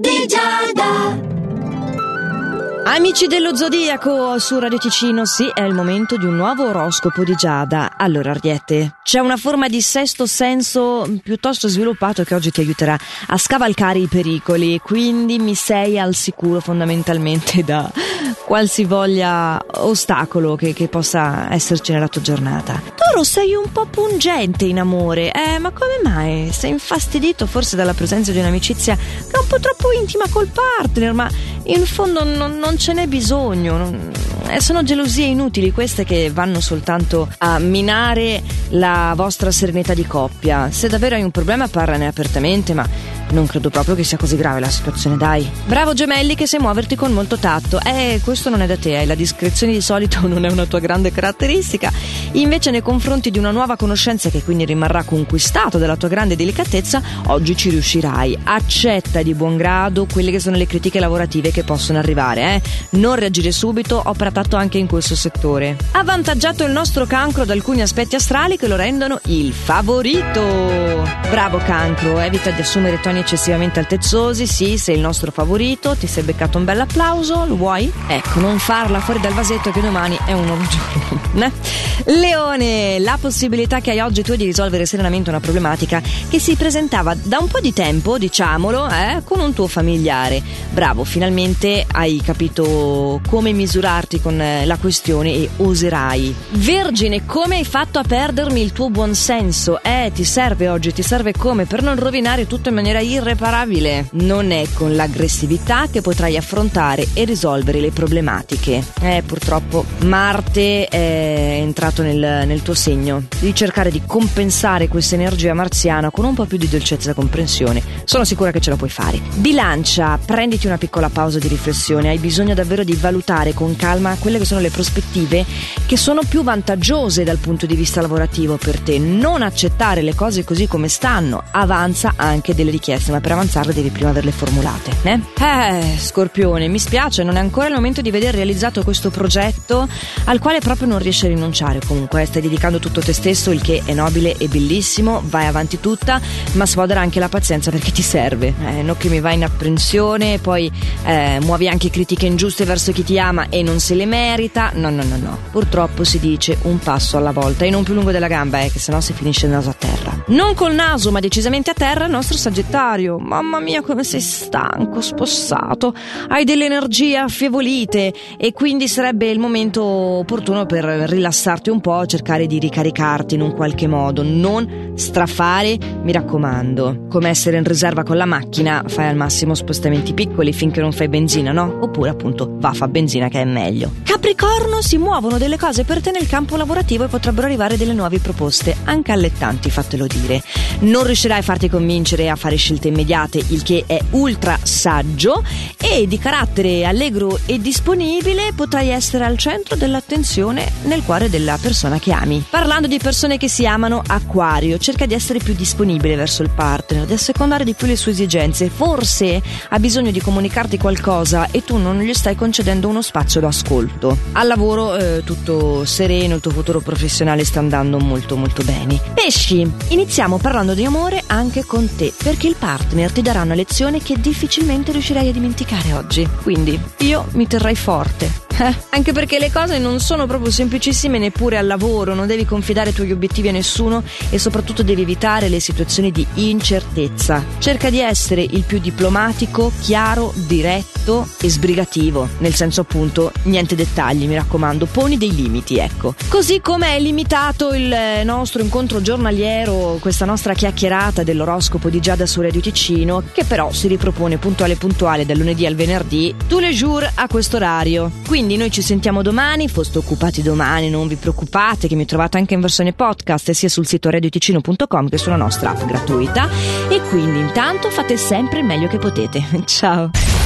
di Giada. Amici dello Zodiaco su Radio Ticino, sì, è il momento di un nuovo oroscopo di Giada. Allora, Ariete, c'è una forma di sesto senso piuttosto sviluppato che oggi ti aiuterà a scavalcare i pericoli, quindi mi sei al sicuro fondamentalmente da qualsivoglia ostacolo che possa esserci nella tua giornata. Toro, sei un po' pungente in amore, ma come mai? Sei infastidito forse dalla presenza di un'amicizia che è un po' troppo intima col partner, ma in fondo non ce n'è bisogno, sono gelosie inutili queste che vanno soltanto a minare la vostra serenità di coppia. Se davvero hai un problema parlane apertamente, ma non credo proprio che sia così grave la situazione, dai. Bravo Gemelli, che sai muoverti con molto tatto. Questo non è da te, la discrezione di solito non è una tua grande caratteristica. Invece nei confronti di una nuova conoscenza, che quindi rimarrà conquistato dalla tua grande delicatezza, oggi ci riuscirai. Accetta di buon grado quelle che sono le critiche lavorative che possono arrivare, Non reagire subito, opera tatto anche in questo settore. Avvantaggiato il nostro Cancro da alcuni aspetti astrali che lo rendono il favorito. Bravo Cancro, evita di assumere toni eccessivamente altezzosi, sì, sei il nostro favorito, ti sei beccato un bel applauso, lo vuoi? Ecco, non farla fuori dal vasetto che domani è un nuovo giorno. Leone, la possibilità che hai oggi tu di risolvere serenamente una problematica che si presentava da un po' di tempo, diciamolo, con un tuo familiare. Bravo, finalmente hai capito come misurarti con la questione e oserai. Vergine, come hai fatto a perdermi il tuo buonsenso? Ti serve oggi, ti serve come? Per non rovinare tutto in maniera irreparabile. Non è con l'aggressività che potrai affrontare e risolvere le problematiche. Purtroppo Marte è entrato nel tuo segno. Di cercare di compensare questa energia marziana con un po' più di dolcezza e comprensione. Sono sicura che ce la puoi fare. Bilancia, prenditi una piccola pausa di riflessione. Hai bisogno davvero di valutare con calma quelle che sono le prospettive che sono più vantaggiose dal punto di vista lavorativo per te. Non accettare le cose così come stanno. Avanza anche delle richieste, ma per avanzarle devi prima averle formulate. Scorpione, mi spiace, non è ancora il momento di vedere realizzato questo progetto al quale proprio non riesci a rinunciare. Comunque stai dedicando tutto te stesso, il che è nobile e bellissimo, vai avanti tutta, ma sfodera anche la pazienza perché ti serve, non che mi vai in apprensione, poi muovi anche critiche ingiuste verso chi ti ama e non se le merita. No, purtroppo si dice un passo alla volta e non più lungo della gamba, che sennò si finisce il naso a terra. Non col naso, ma decisamente a terra il nostro Sagittario. Mamma mia, come sei stanco, spossato, hai delle energie affievolite e quindi sarebbe il momento opportuno per rilassarti un po', cercare di ricaricarti in un qualche modo, non strafare, mi raccomando. Come essere in riserva con la macchina, fai al massimo spostamenti piccoli finché non fai benzina, no? Oppure appunto va a fa benzina che è meglio. Capricorno, si muovono delle cose per te nel campo lavorativo e potrebbero arrivare delle nuove proposte, anche allettanti, fatelo dire. Non riuscirai a farti convincere a fare scelte immediate, il che è ultra saggio, e di carattere allegro e disponibile potrai essere al centro dell'attenzione nel cuore della persona che ami. Parlando di persone che si amano, Acquario, cerca di essere più disponibile verso il partner, di assecondare di più le sue esigenze. Forse ha bisogno di comunicarti qualcosa e tu non gli stai concedendo uno spazio d'ascolto. Al lavoro tutto sereno, il tuo futuro professionale sta andando molto molto bene. Pesci, iniziamo parlando di amore anche con te, perché il partner ti darà una lezione che difficilmente riuscirai a dimenticare oggi, quindi io mi terrai forte. Anche perché le cose non sono proprio semplicissime neppure al lavoro, non devi confidare i tuoi obiettivi a nessuno e soprattutto devi evitare le situazioni di incertezza. Cerca di essere il più diplomatico, chiaro, diretto e sbrigativo, nel senso appunto niente dettagli, mi raccomando, poni dei limiti, ecco. Così come è limitato il nostro incontro giornaliero, questa nostra chiacchierata dell'oroscopo di Giada su Radio Ticino, che però si ripropone puntuale dal lunedì al venerdì, tous les jours a questo orario. Quindi noi ci sentiamo domani, foste occupati domani, non vi preoccupate che mi trovate anche in versione podcast sia sul sito radioticino.com che sulla nostra app gratuita, e quindi intanto fate sempre il meglio che potete. Ciao.